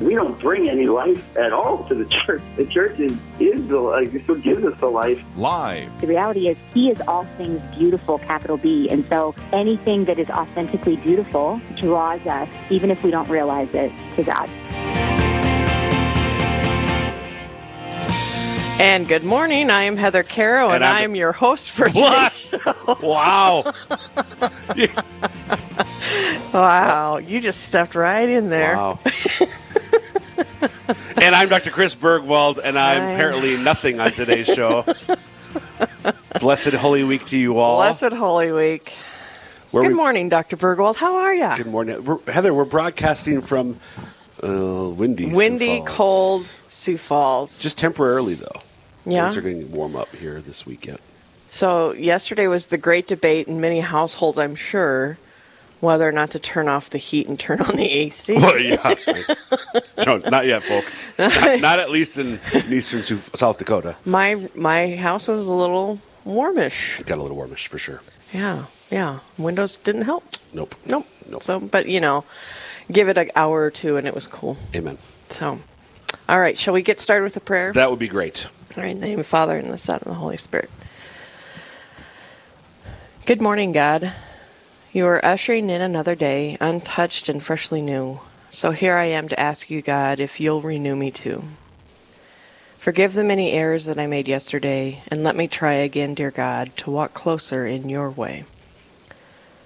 We don't bring any life at all to the church. The church is the life. It still gives us the life. Live. The reality is he is all things beautiful, capital B. And so anything that is authentically beautiful draws us, even if we don't realize it, to God. And good morning. I am Heather Caro, and I am your host for today. Wow. Wow. You just stepped right in there. Wow. And I'm Dr. Chris Bergwald, and I'm apparently nothing on today's show. Blessed Holy Week to you all. Blessed Holy Week. Good morning, Dr. Bergwald. How are you? Good morning. Heather, we're broadcasting from windy, cold Sioux Falls. Just temporarily, though. Yeah. Things are going to warm up here this weekend. So yesterday was the great debate in many households, I'm sure, whether or not to turn off the heat and turn on the AC. Well, yeah. No, not yet, folks. Not at least in eastern South Dakota. My house was a little warmish. It got a little warmish, for sure. Yeah. Windows didn't help. Nope. So, but, give it an hour or two, and it was cool. Amen. So, all right, shall we get started with a prayer? That would be great. All right, in the name of the Father, and the Son, and the Holy Spirit. Good morning, God. You are ushering in another day, untouched and freshly new. So here I am to ask you, God, if you'll renew me too. Forgive the many errors that I made yesterday, and let me try again, dear God, to walk closer in your way.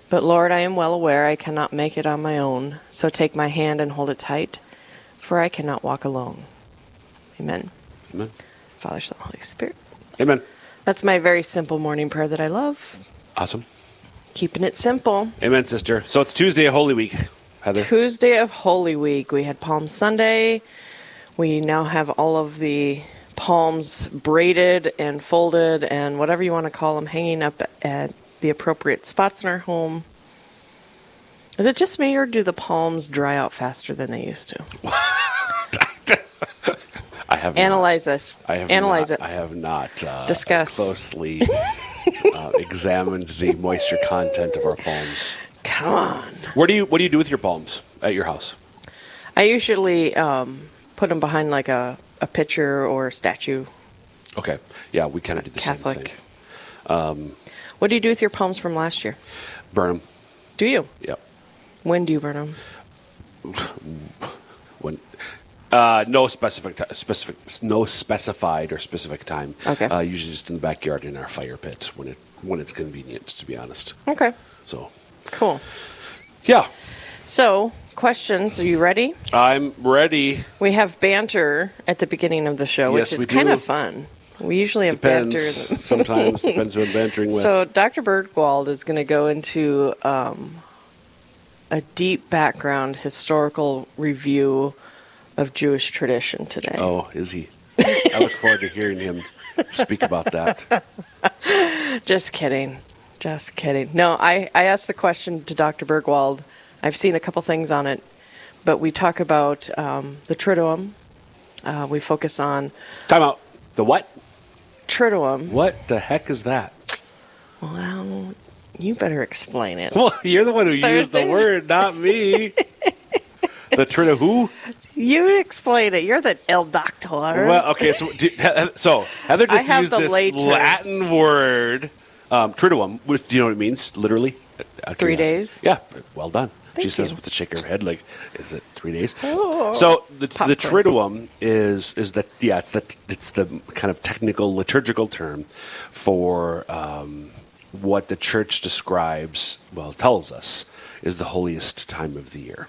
But Lord, I am well aware I cannot make it on my own, so take my hand and hold it tight, for I cannot walk alone. Amen. Father, Son, Holy Spirit. Amen. That's my very simple morning prayer that I love. Awesome. Keeping it simple. Amen, sister. So it's Tuesday of Holy Week, Heather. Tuesday of Holy Week. We had Palm Sunday. We now have all of the palms braided and folded and whatever you want to call them, hanging up at the appropriate spots in our home. Is it just me, or do the palms dry out faster than they used to? I have analyze not. This. I have analyze not, it. I have not discuss closely. Examined the moisture content of our palms. Come on. What do you do with your palms at your house? I usually put them behind like a picture or a statue. Okay. Yeah, we kind of do the Catholic. Same thing. What do you do with your palms from last year? Burn them. Do you? Yep. When do you burn them? When? No specified time. Okay. Usually just in the backyard in our fire pit when it's convenient, to be honest. Okay. So. Cool. Yeah. So, questions. Are you ready? I'm ready. We have banter at the beginning of the show, yes, which is kind of fun. We usually have banter. Sometimes depends who I'm bantering with. So, Dr. Bergwald is going to go into a deep background historical review of Jewish tradition today. Oh, is he? I look forward to hearing him speak about that. Just kidding. No, I asked the question to Dr. Bergwald. I've seen a couple things on it, but we talk about the Triduum. We focus on... Time out. The what? Triduum. What the heck is that? Well, you better explain it. Well, you're the one who used the word, not me. The Triduum who? You explain it. You're the El Doctor. Well, okay. So Heather just used this Latin word, Triduum. Which, do you know what it means? Literally, 3 days. Yeah. Well done. She says with the shake of her head, like, "Is it 3 days?" Oh, so the Triduum is the kind of technical liturgical term for what the Church describes. Well, tells us is the holiest time of the year.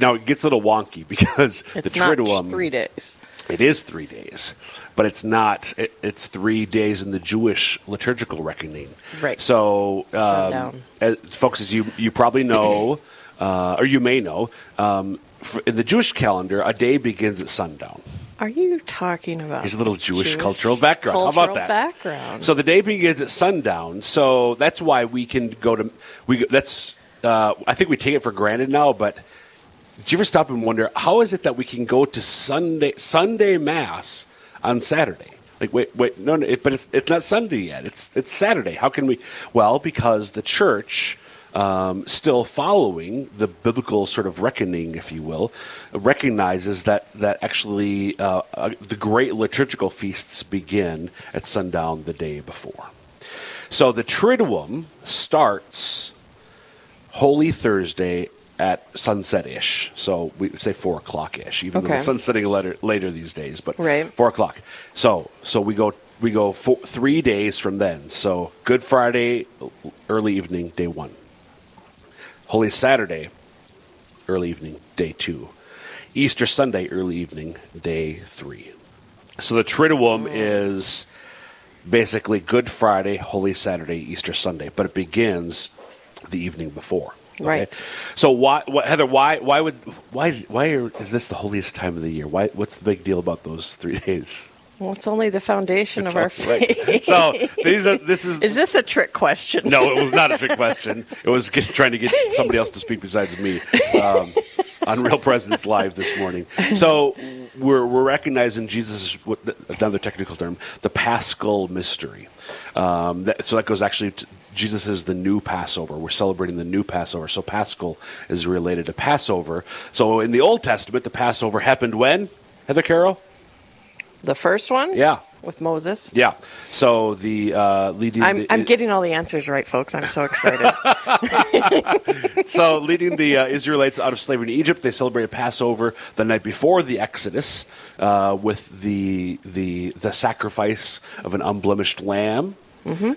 Now it gets a little wonky because it's the Triduum. It's 3 days. It is 3 days, but it's not. It's 3 days in the Jewish liturgical reckoning. Right. So, folks, as you probably know, or you may know, in the Jewish calendar, a day begins at sundown. Are you talking about? Here's a little Jewish cultural background. How about that? So the day begins at sundown. So that's why we can go to. I think we take it for granted now, but Did you ever stop and wonder, how is it that we can go to Sunday Mass on Saturday? Like, wait, no, but it's not Sunday yet. It's Saturday. How can we? Well, because the church, still following the biblical sort of reckoning, if you will, recognizes that actually the great liturgical feasts begin at sundown the day before. So the Triduum starts Holy Thursday at sunset-ish. So we say 4 o'clock-ish, even though the sun's setting later these days, but 4 o'clock. So we go 3 days from then. So Good Friday, early evening, day 1. Holy Saturday, early evening, day 2. Easter Sunday, early evening, day 3. So the Triduum is basically Good Friday, Holy Saturday, Easter Sunday, but it begins the evening before. Okay? Right. So why, Heather, is this the holiest time of the year? What's the big deal about those 3 days? Well, it's only the foundation of our faith. Right. So this is. Is this a trick question? No, it was not a trick question. It was trying to get somebody else to speak besides me on Real Presence Live this morning. So we're recognizing Jesus, another technical term, the Paschal Mystery. So that goes actually to Jesus is the new Passover. We're celebrating the new Passover. So Paschal is related to Passover. So in the Old Testament, the Passover happened when, Heather Caro? The first one? Yeah. With Moses? Yeah. So the... I'm getting all the answers right, folks. I'm so excited. So leading the Israelites out of slavery in Egypt, they celebrated Passover the night before the Exodus with the sacrifice of an unblemished lamb. Mm-hmm.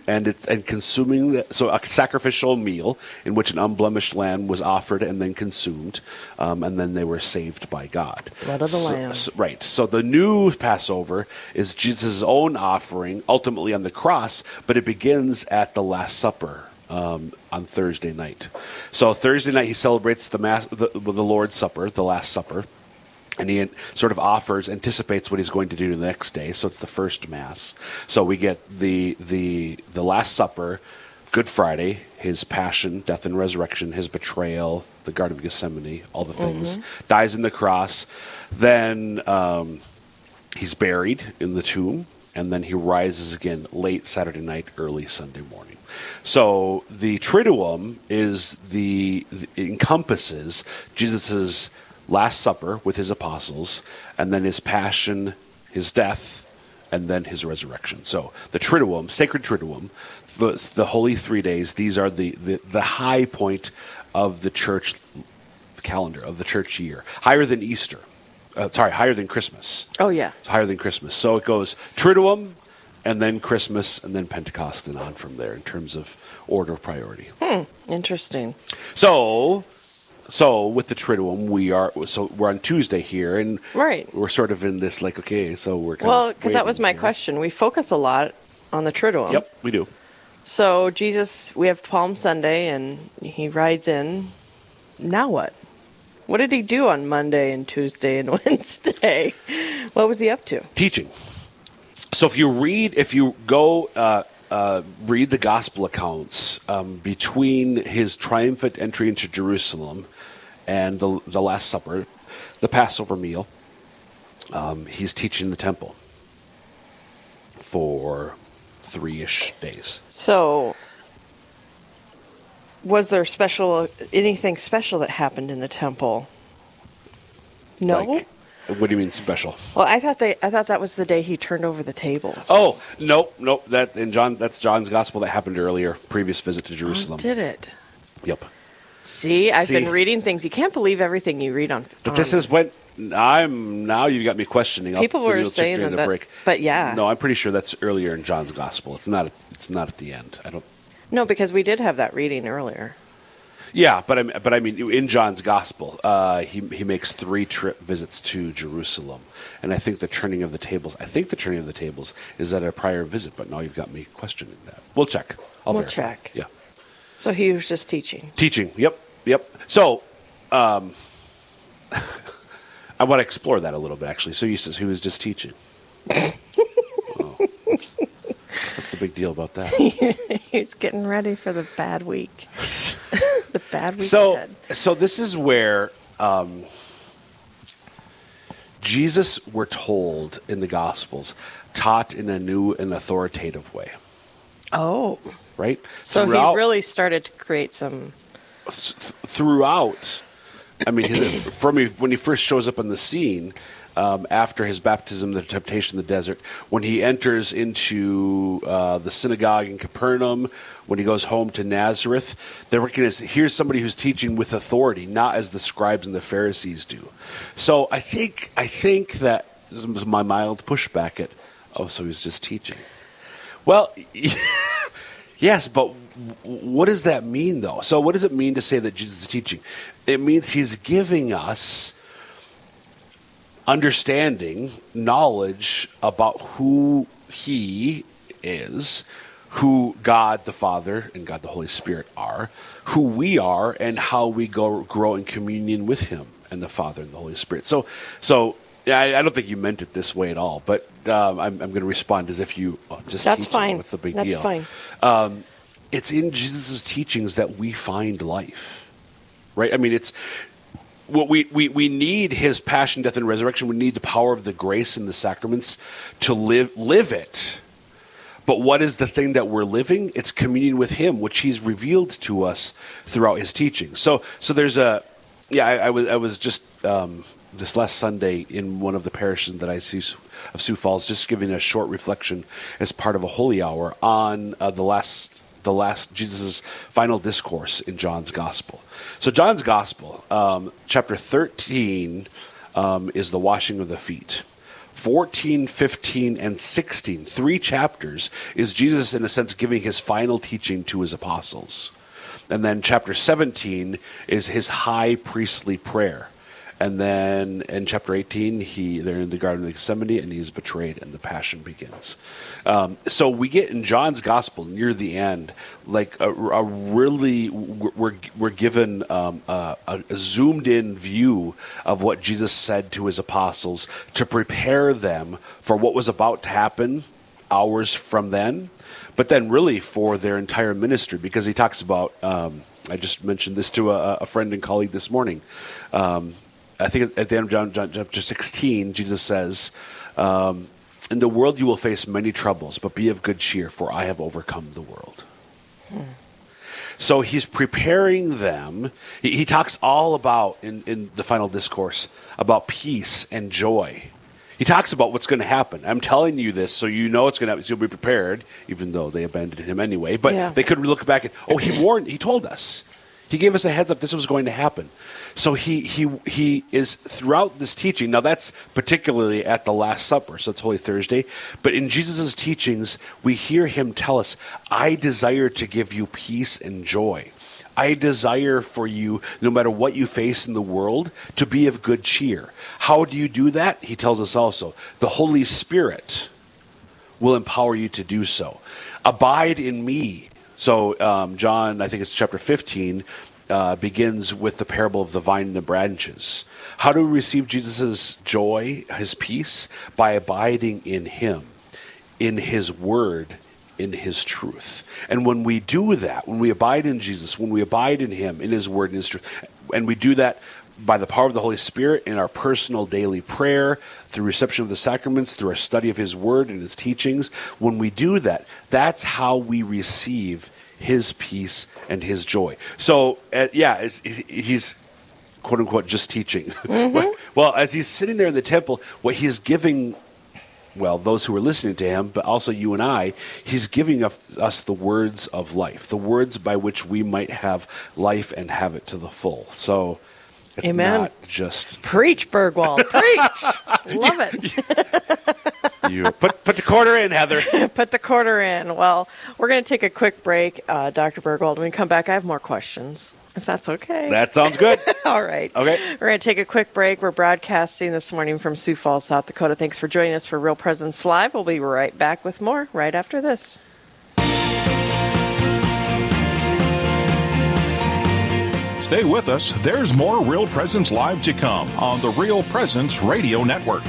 And consuming a sacrificial meal in which an unblemished lamb was offered and then consumed, and then they were saved by God. Blood of the lamb. Right. So the new Passover is Jesus' own offering, ultimately on the cross, but it begins at the Last Supper on Thursday night. So Thursday night he celebrates the Lord's Supper, the Last Supper. And he sort of anticipates what he's going to do the next day. So it's the first Mass. So we get the Last Supper, Good Friday, his passion, death and resurrection, his betrayal, the Garden of Gethsemane, all the things. Mm-hmm. Dies on the cross. Then he's buried in the tomb. And then he rises again late Saturday night, early Sunday morning. So the Triduum is encompasses Jesus's Last Supper with his apostles, and then his passion, his death, and then his resurrection. So the Triduum, sacred Triduum, the holy 3 days, these are the high point of the church calendar, of the church year. Higher than Easter. Higher than Christmas. Oh, yeah. It's higher than Christmas. So it goes Triduum, and then Christmas, and then Pentecost, and on from there in terms of order of priority. Interesting. So with the Triduum, we're on Tuesday here, and we're sort of in this like, okay, so we're kind of... Well, because that was my question. We focus a lot on the Triduum. Yep, we do. So Jesus, we have Palm Sunday, and he rides in. Now what? What did he do on Monday and Tuesday and Wednesday? What was he up to? Teaching. So if you go... read the gospel accounts between his triumphant entry into Jerusalem and the Last Supper, the Passover meal. He's teaching the temple for 3-ish days. So, was there anything special that happened in the temple? No. What do you mean special? Well, I thought that was the day he turned over the tables. Oh, no. That in John, that's John's gospel that happened earlier, previous visit to Jerusalem. Oh, did it? Yep. See, I've been reading things. You can't believe everything you read on. But this is when now you've got me questioning. People were saying that, break. But yeah. No, I'm pretty sure that's earlier in John's gospel. It's not at the end. I don't. No, because we did have that reading earlier. Yeah, but I mean, in John's gospel, he makes 3 trip visits to Jerusalem, and I think the turning of the tables. I think the turning of the tables is at a prior visit, but now you've got me questioning that. We'll check. We'll verify. Yeah. So he was just teaching. Yep. So, I want to explore that a little bit actually. So he says he was just teaching. What's the big deal about that? He's getting ready for the bad week. So this is where Jesus, we're told in the Gospels, taught in a new and authoritative way. Oh. Right? So throughout, he really started to create some... Throughout, I mean, when he first shows up on the scene, after his baptism, the temptation in the desert, when he enters into the synagogue in Capernaum, when he goes home to Nazareth, they're working as, here's somebody who's teaching with authority, not as the scribes and the Pharisees do. So I think that this was my mild pushback at, oh, so he's just teaching. Well, yes, but what does that mean, though? So what does it mean to say that Jesus is teaching? It means he's giving us understanding, knowledge about who he is, who God the Father and God the Holy Spirit are, who we are, and how we grow in communion with him and the Father and the Holy Spirit. So I don't think you meant it this way at all, but I'm going to respond as if you just that's teaching. Fine. What's the big deal? That's fine. It's in Jesus' teachings that we find life, right? I mean, it's... What we need his passion, death, and resurrection. We need the power of the grace and the sacraments to live it. But what is the thing that we're living? It's communion with him, which he's revealed to us throughout his teaching. So there's a I was just this last Sunday in one of the parishes that I see of Sioux Falls, just giving a short reflection as part of a holy hour on the last Jesus' final discourse in John's Gospel. So John's Gospel, chapter 13, is the washing of the feet. 14, 15, and 16, three chapters, is Jesus, in a sense, giving his final teaching to his apostles. And then chapter 17 is his high priestly prayer. And then in chapter 18, they're in the Garden of Gethsemane, and he's betrayed, and the passion begins. So we get in John's Gospel near the end, like a really we're given a zoomed in view of what Jesus said to his apostles to prepare them for what was about to happen hours from then, but then really for their entire ministry, because he talks about. I just mentioned this to a friend and colleague this morning. I think at the end of John chapter 16, Jesus says, in the world you will face many troubles, but be of good cheer, for I have overcome the world. So he's preparing them. He talks all about, in the final discourse, about peace and joy. He talks about what's going to happen. I'm telling you this, so you know it's going to happen, so you'll be prepared, even though they abandoned him anyway. But yeah. They could look back and, oh, he warned, he told us. He gave us a heads up. This was going to happen. So he is throughout this teaching. Now that's particularly at the Last Supper, so it's Holy Thursday. But in Jesus' teachings, we hear him tell us, I desire to give you peace and joy. I desire for you, no matter what you face in the world, to be of good cheer. How do you do that? He tells us also, the Holy Spirit will empower you to do so. Abide in me. So John, I think it's chapter 15, begins with the parable of the vine and the branches. How do we receive Jesus' joy, his peace? By abiding in him, in his word, in his truth. And when we do that, when we abide in Jesus, when we abide in him, in his word, in his truth, and we do that by the power of the Holy Spirit in our personal daily prayer, through reception of the sacraments, through our study of his word and his teachings, when we do that, that's how we receive his peace and his joy. So, he's quote unquote just teaching. Mm-hmm. Well, as he's sitting there in the temple, what he's giving, well, those who are listening to him, but also you and I, he's giving us the words of life, the words by which we might have life and have it to the full. So, it's Amen. Not just... Preach, Bergwald. Preach. Love it. You put the quarter in, Heather. Put the quarter in. Well, we're going to take a quick break, Dr. Bergwald. When we come back, I have more questions, if that's okay. That sounds good. All right. Okay. We're going to take a quick break. We're broadcasting this morning from Sioux Falls, South Dakota. Thanks for joining us for Real Presence Live. We'll be right back with more right after this. Stay with us. There's more Real Presence Live to come on the Real Presence Radio Network.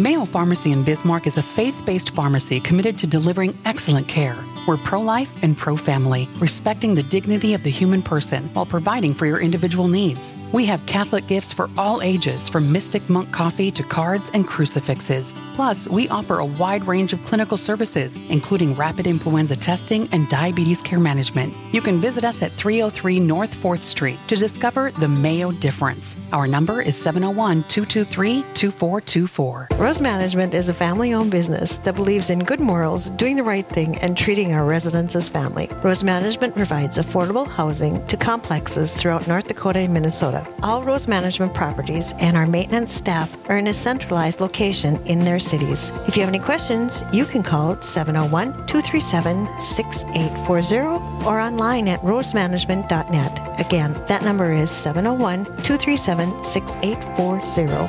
Mayo Pharmacy in Bismarck is a faith-based pharmacy committed to delivering excellent care. We're pro-life and pro-family, respecting the dignity of the human person while providing for your individual needs. We have Catholic gifts for all ages, from mystic monk coffee to cards and crucifixes. Plus, we offer a wide range of clinical services, including rapid influenza testing and diabetes care management. You can visit us at 303 North 4th Street to discover the Mayo difference. Our number is 701-223-2424. Rose Management is a family-owned business that believes in good morals, doing the right thing, and treating our residents as family. Rose Management provides affordable housing to complexes throughout North Dakota and Minnesota. All Rose Management properties and our maintenance staff are in a centralized location in their cities. If you have any questions, you can call 701-237-6840 or online at rosemanagement.net. Again, that number is 701-237-6840.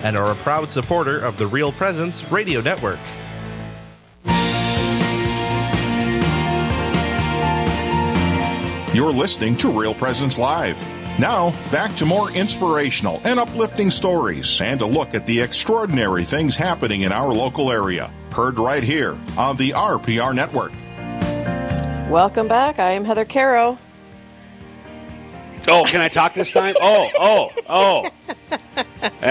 and are a proud supporter of the Real Presence Radio Network. You're listening to Real Presence Live. Now, back to more inspirational and uplifting stories and a look at the extraordinary things happening in our local area. Heard right here on the RPR Network. Welcome back. I am Heather Caro. Oh, can I talk this time? And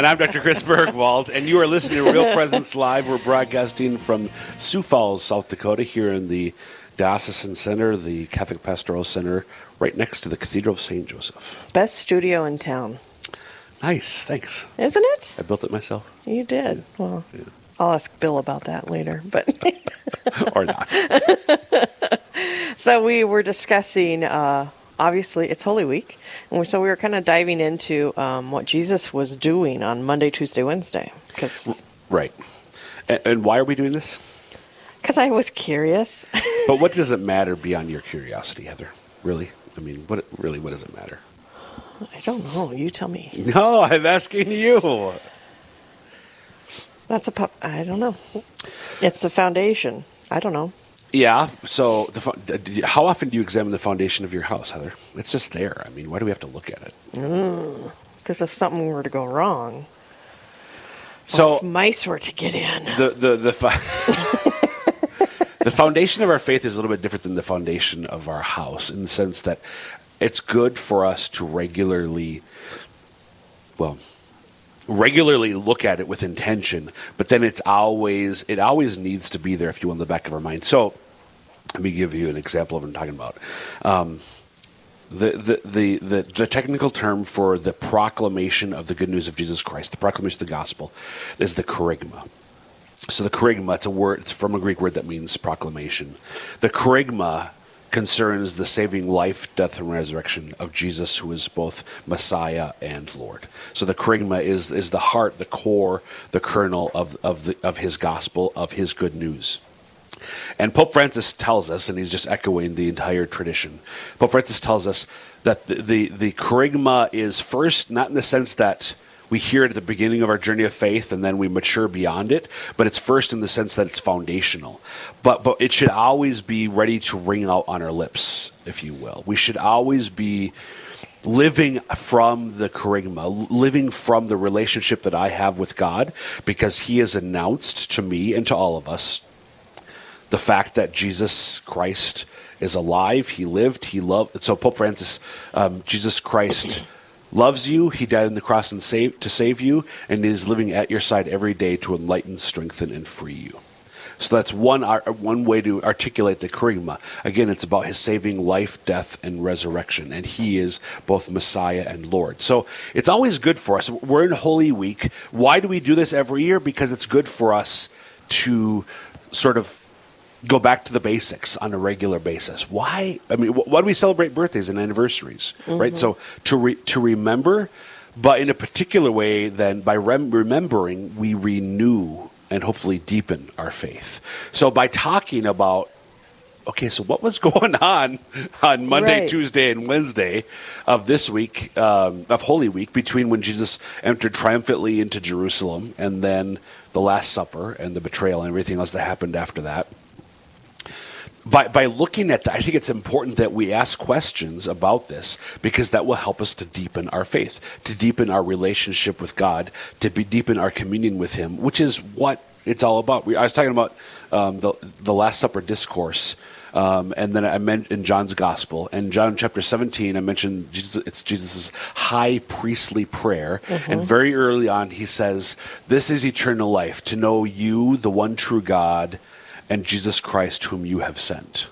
I'm Dr. Chris Bergwald, and you are listening to Real Presence Live. We're broadcasting from Sioux Falls, South Dakota, here in the Diocesan Center, the Catholic Pastoral Center, right next to the Cathedral of St. Joseph. Best studio in town. Nice, thanks. Isn't it? I built it myself. You did. Well, yeah. I'll ask Bill about that later, but or not. So we were discussing, obviously, it's Holy Week, and so we were kind of diving into what Jesus was doing on Monday, Tuesday, Wednesday. Right. And why are we doing this? Because I was curious. But what does it matter beyond your curiosity, Heather? Really? I mean, what does it matter? I don't know. You tell me. No, I'm asking you. I don't know. It's the foundation. I don't know. Yeah. So how often do you examine the foundation of your house, Heather? It's just there. I mean, why do we have to look at it? Because if something were to go wrong, if mice were to get in. The foundation of our faith is a little bit different than the foundation of our house in the sense that it's good for us to regularly look at it with intention, but then it always needs to be there, if you will, in the back of our mind. So let me give you an example of what I'm talking about. The technical term for the proclamation of the good news of Jesus Christ, the proclamation of the gospel, is the Kerygma. So the Kerygma, it's a word, it's from a Greek word that means proclamation. The Kerygma concerns the saving life, death, and resurrection of Jesus, who is both Messiah and Lord. So the Kerygma is the heart, the core, the kernel of his gospel, of his good news. And Pope Francis tells us, and he's just echoing the entire tradition, Pope Francis tells us that the Kerygma is first, not in the sense that we hear it at the beginning of our journey of faith, and then we mature beyond it. But it's first in the sense that it's foundational. But it should always be ready to ring out on our lips, if you will. We should always be living from the Kerygma, living from the relationship that I have with God, because he has announced to me and to all of us the fact that Jesus Christ is alive. He lived. He loved. So Pope Francis, Jesus Christ loves you. He died on the cross and to save you, and is living at your side every day to enlighten, strengthen, and free you. So that's one way to articulate the Kerygma. Again, it's about his saving life, death, and resurrection, and he is both Messiah and Lord. So it's always good for us. We're in Holy Week. Why do we do this every year? Because it's good for us to sort of go back to the basics on a regular basis. Why? I mean, why do we celebrate birthdays and anniversaries, mm-hmm. right? So to remember, but in a particular way, then by remembering, we renew and hopefully deepen our faith. So by talking about, okay, so what was going on Monday, right. Tuesday, and Wednesday of this week, of Holy Week, between when Jesus entered triumphantly into Jerusalem and then the Last Supper and the betrayal and everything else that happened after that. By looking at that, I think it's important that we ask questions about this, because that will help us to deepen our faith, to deepen our relationship with God, to deepen our communion with Him, which is what it's all about. I was talking about the Last Supper discourse, and then I mentioned in John's Gospel, and John chapter 17, I mentioned it's Jesus' high priestly prayer, mm-hmm. and very early on he says, "This is eternal life, to know you, the one true God, and Jesus Christ, whom you have sent."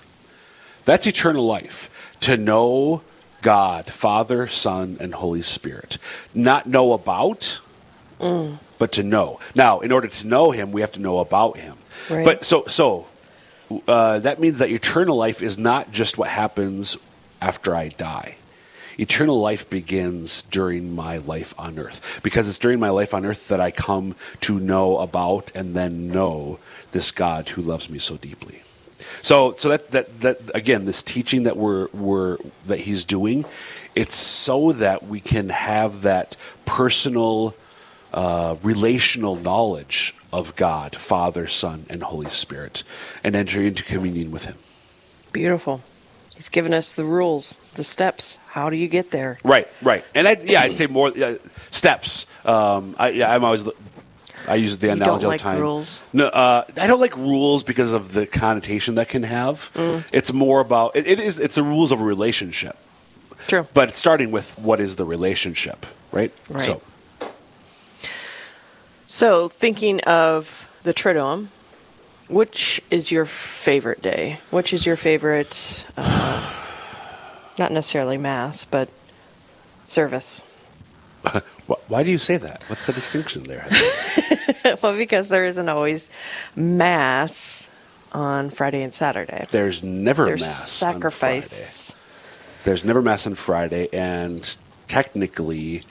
That's eternal life, to know God, Father, Son, and Holy Spirit. Not know about, but to know. Now, in order to know Him, we have to know about Him. Right. But so that means that eternal life is not just what happens after I die. Eternal life begins during my life on earth, because it's during my life on earth that I come to know about and then know this God who loves me so deeply. So that again, this teaching that that He's doing, it's so that we can have that personal, relational knowledge of God, Father, Son, and Holy Spirit, and enter into communion with Him. Beautiful. He's given us the rules, the steps. How do you get there? Right. And I'd say more steps. I'm always. I use the analogy all the time. You don't like rules? No, I don't like rules because of the connotation that can have. Mm. It's more about it's the rules of a relationship. True. But starting with what is the relationship, right? Right. So thinking of the Triduum. Which is your favorite day? Which is your favorite, not necessarily Mass, but service? Why do you say that? What's the distinction there? Well, because there isn't always Mass on Friday and Saturday. There's Mass sacrifice. On Friday. There's never Mass on Friday, and technically,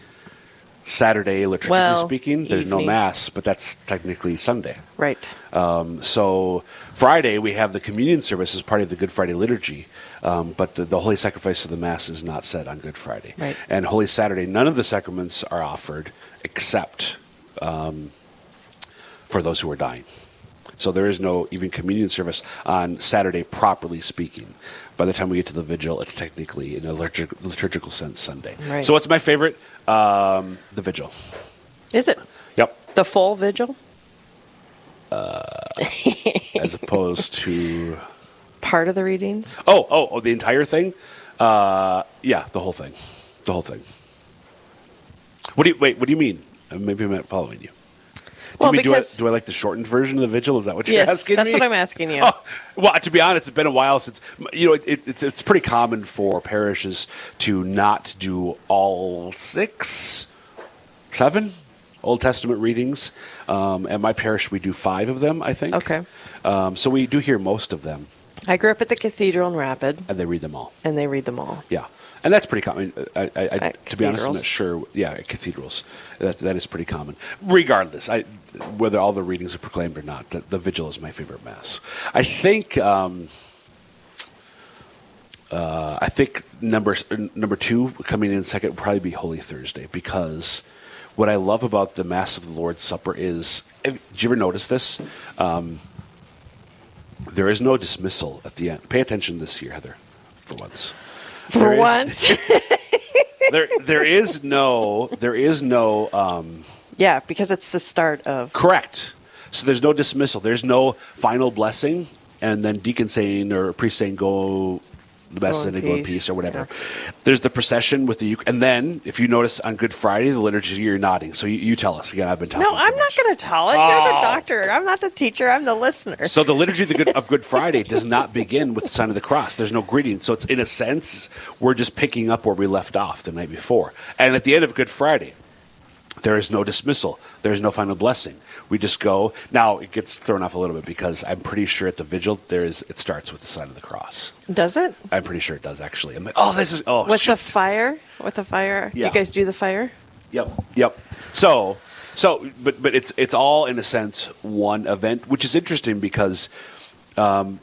Saturday, liturgically speaking, there's evening. No Mass, but that's technically Sunday. Right. So Friday, we have the communion service as part of the Good Friday liturgy, but the Holy Sacrifice of the Mass is not said on Good Friday. Right. And Holy Saturday, none of the sacraments are offered except for those who are dying. So there is no even communion service on Saturday, properly speaking. By the time we get to the vigil, it's technically, in a liturgical sense, Sunday. Right. So what's my favorite? The vigil. Is it? Yep. The full vigil? As opposed to... Part of the readings? Oh, the entire thing? Yeah, the whole thing. The whole thing. What do you mean? Maybe I'm not following you. Do I like the shortened version of the vigil? Is that what you're asking me? Yes, that's what I'm asking you. Oh, well, to be honest, it's been a while since, it's pretty common for parishes to not do all 7 Old Testament readings. At my parish, we do 5 of them, I think. Okay. So we do hear most of them. I grew up at the cathedral in Rapid. And they read them all. Yeah. And that's pretty common. To be honest, I'm not sure. Yeah, cathedrals. That is pretty common. Regardless, whether all the readings are proclaimed or not, the vigil is my favorite Mass. I think number 2 coming in second would probably be Holy Thursday, because what I love about the Mass of the Lord's Supper is, did you ever notice this? There is no dismissal at the end. Pay attention this year, Heather, for once. There is no. Yeah, because it's the start of. Correct. So there's no dismissal. There's no final blessing, and then deacon saying or priest saying, "Go the message and go in peace or whatever. Yeah. There's the procession with the, and then if you notice on Good Friday, the liturgy, you're nodding. So you tell us. Again, I've been talking. No, I'm not going to tell it. You're the doctor. I'm not the teacher. I'm the listener. So the liturgy of Good Friday does not begin with the sign of the cross. There's no greeting. So it's, in a sense, we're just picking up where we left off the night before. And at the end of Good Friday, there is no dismissal. There is no final blessing. We just go. Now, it gets thrown off a little bit because I'm pretty sure at the vigil, it starts with the sign of the cross. Does it? I'm pretty sure it does, actually. I'm like, With the fire? With the fire? Yeah. You guys do the fire? Yep. So, but it's all, in a sense, one event, which is interesting because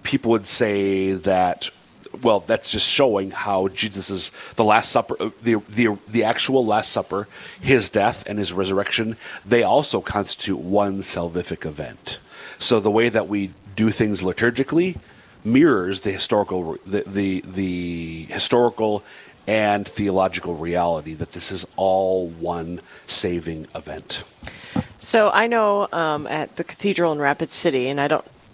people would say that, well, that's just showing how Jesus' the Last Supper, the actual Last Supper, his death and his resurrection, they also constitute one salvific event. So the way that we do things liturgically mirrors the historical and theological reality that this is all one saving event. So I know at the cathedral in Rapid City,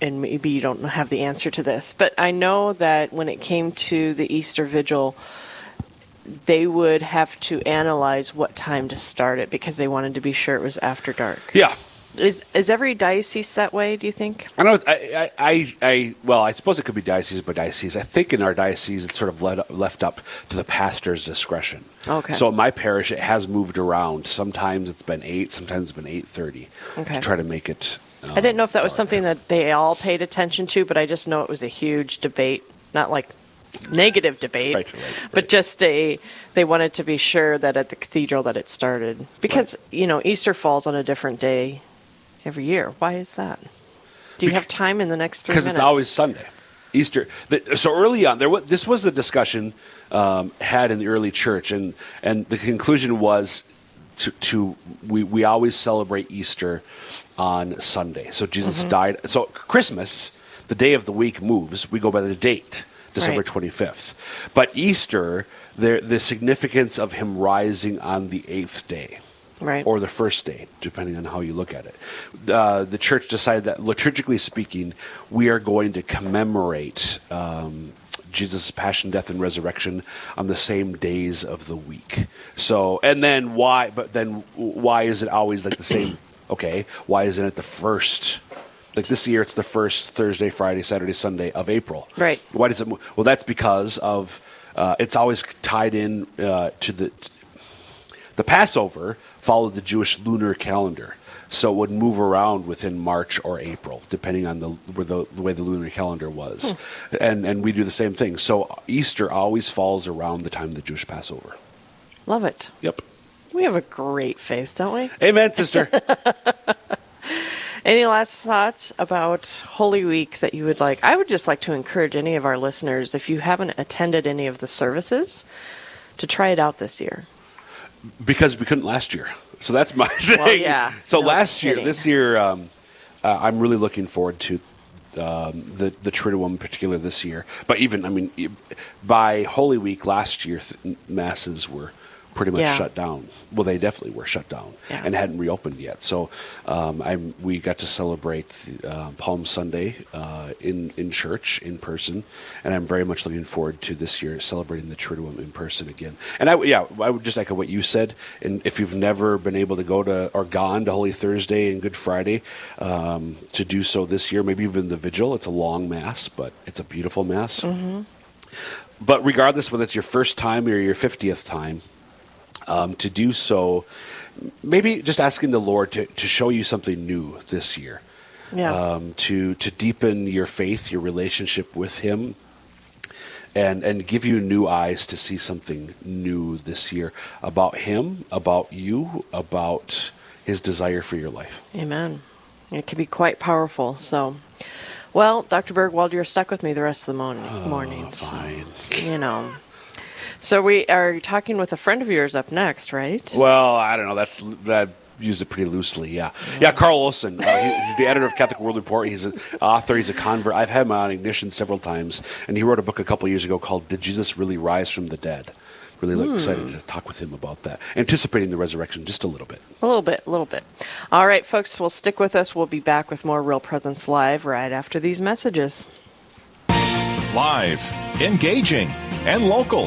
and maybe you don't have the answer to this, but I know that when it came to the Easter Vigil, they would have to analyze what time to start it because they wanted to be sure it was after dark. Yeah. Is every diocese that way, do you think? I suppose it could be diocese by diocese. I think in our diocese it's sort of left up to the pastor's discretion. Okay. So in my parish it has moved around. Sometimes it's been 8, sometimes it's been 8:30 to try to make it... I didn't know if that was something that they all paid attention to, but I just know it was a huge debate, not like negative debate, right. But just they wanted to be sure that at the cathedral that it started. Because, Easter falls on a different day every year. Why is that? Do you have time in the next 3 minutes? Because it's always Sunday. Easter. So early on, this was a discussion had in the early church, and the conclusion was... we always celebrate Easter on Sunday. So Jesus died. So Christmas, the day of the week moves. We go by the date, December 25th. But Easter, the significance of him rising on the 8th day. Right. Or the first day, depending on how you look at it. The church decided that, liturgically speaking, we are going to commemorate Jesus' passion, death, and resurrection on the same days of the week. So, and then why? But then why is it always like the same? Okay, why isn't it the first? Like this year, it's the first Thursday, Friday, Saturday, Sunday of April. Right. Why does it move? Well, that's because of it's always tied in to the Passover followed the Jewish lunar calendar. So it would move around within March or April, depending on the way the lunar calendar was. And we do the same thing. So Easter always falls around the time of the Jewish Passover. Love it. Yep. We have a great faith, don't we? Amen, sister. Any last thoughts about Holy Week that you would like? I would just like to encourage any of our listeners, if you haven't attended any of the services, to try it out this year. Because we couldn't last year. So that's my thing. Well, yeah. So this year, I'm really looking forward to the Triduum in particular this year. But even, by Holy Week last year, masses were pretty much shut down. Well, they definitely were shut down and hadn't reopened yet. So we got to celebrate Palm Sunday in church, in person. And I'm very much looking forward to this year celebrating the Triduum in person again. And I would just echo what you said. And if you've never been able to go to or gone to Holy Thursday and Good Friday, to do so this year, maybe even the vigil. It's a long Mass, but it's a beautiful Mass. Mm-hmm. But regardless, whether it's your first time or your 50th time, to do so, maybe just asking the Lord to show you something new this year, to deepen your faith, your relationship with Him, and give you new eyes to see something new this year about Him, about you, about His desire for your life. Amen. It can be quite powerful. So, well, Dr. Bergwald, you're stuck with me the rest of the morning. Oh, fine. So, So we are talking with a friend of yours up next, right? Well, I don't know. That used it pretty loosely, yeah. Yeah, Carl Olson. He's the editor of Catholic World Report. He's an author. He's a convert. I've had him on Ignition several times, and he wrote a book a couple years ago called Did Jesus Really Rise from the Dead? Really excited to talk with him about that. Anticipating the resurrection just a little bit. A little bit. All right, folks, well, stick with us. We'll be back with more Real Presence Live right after these messages. Live, engaging, and local.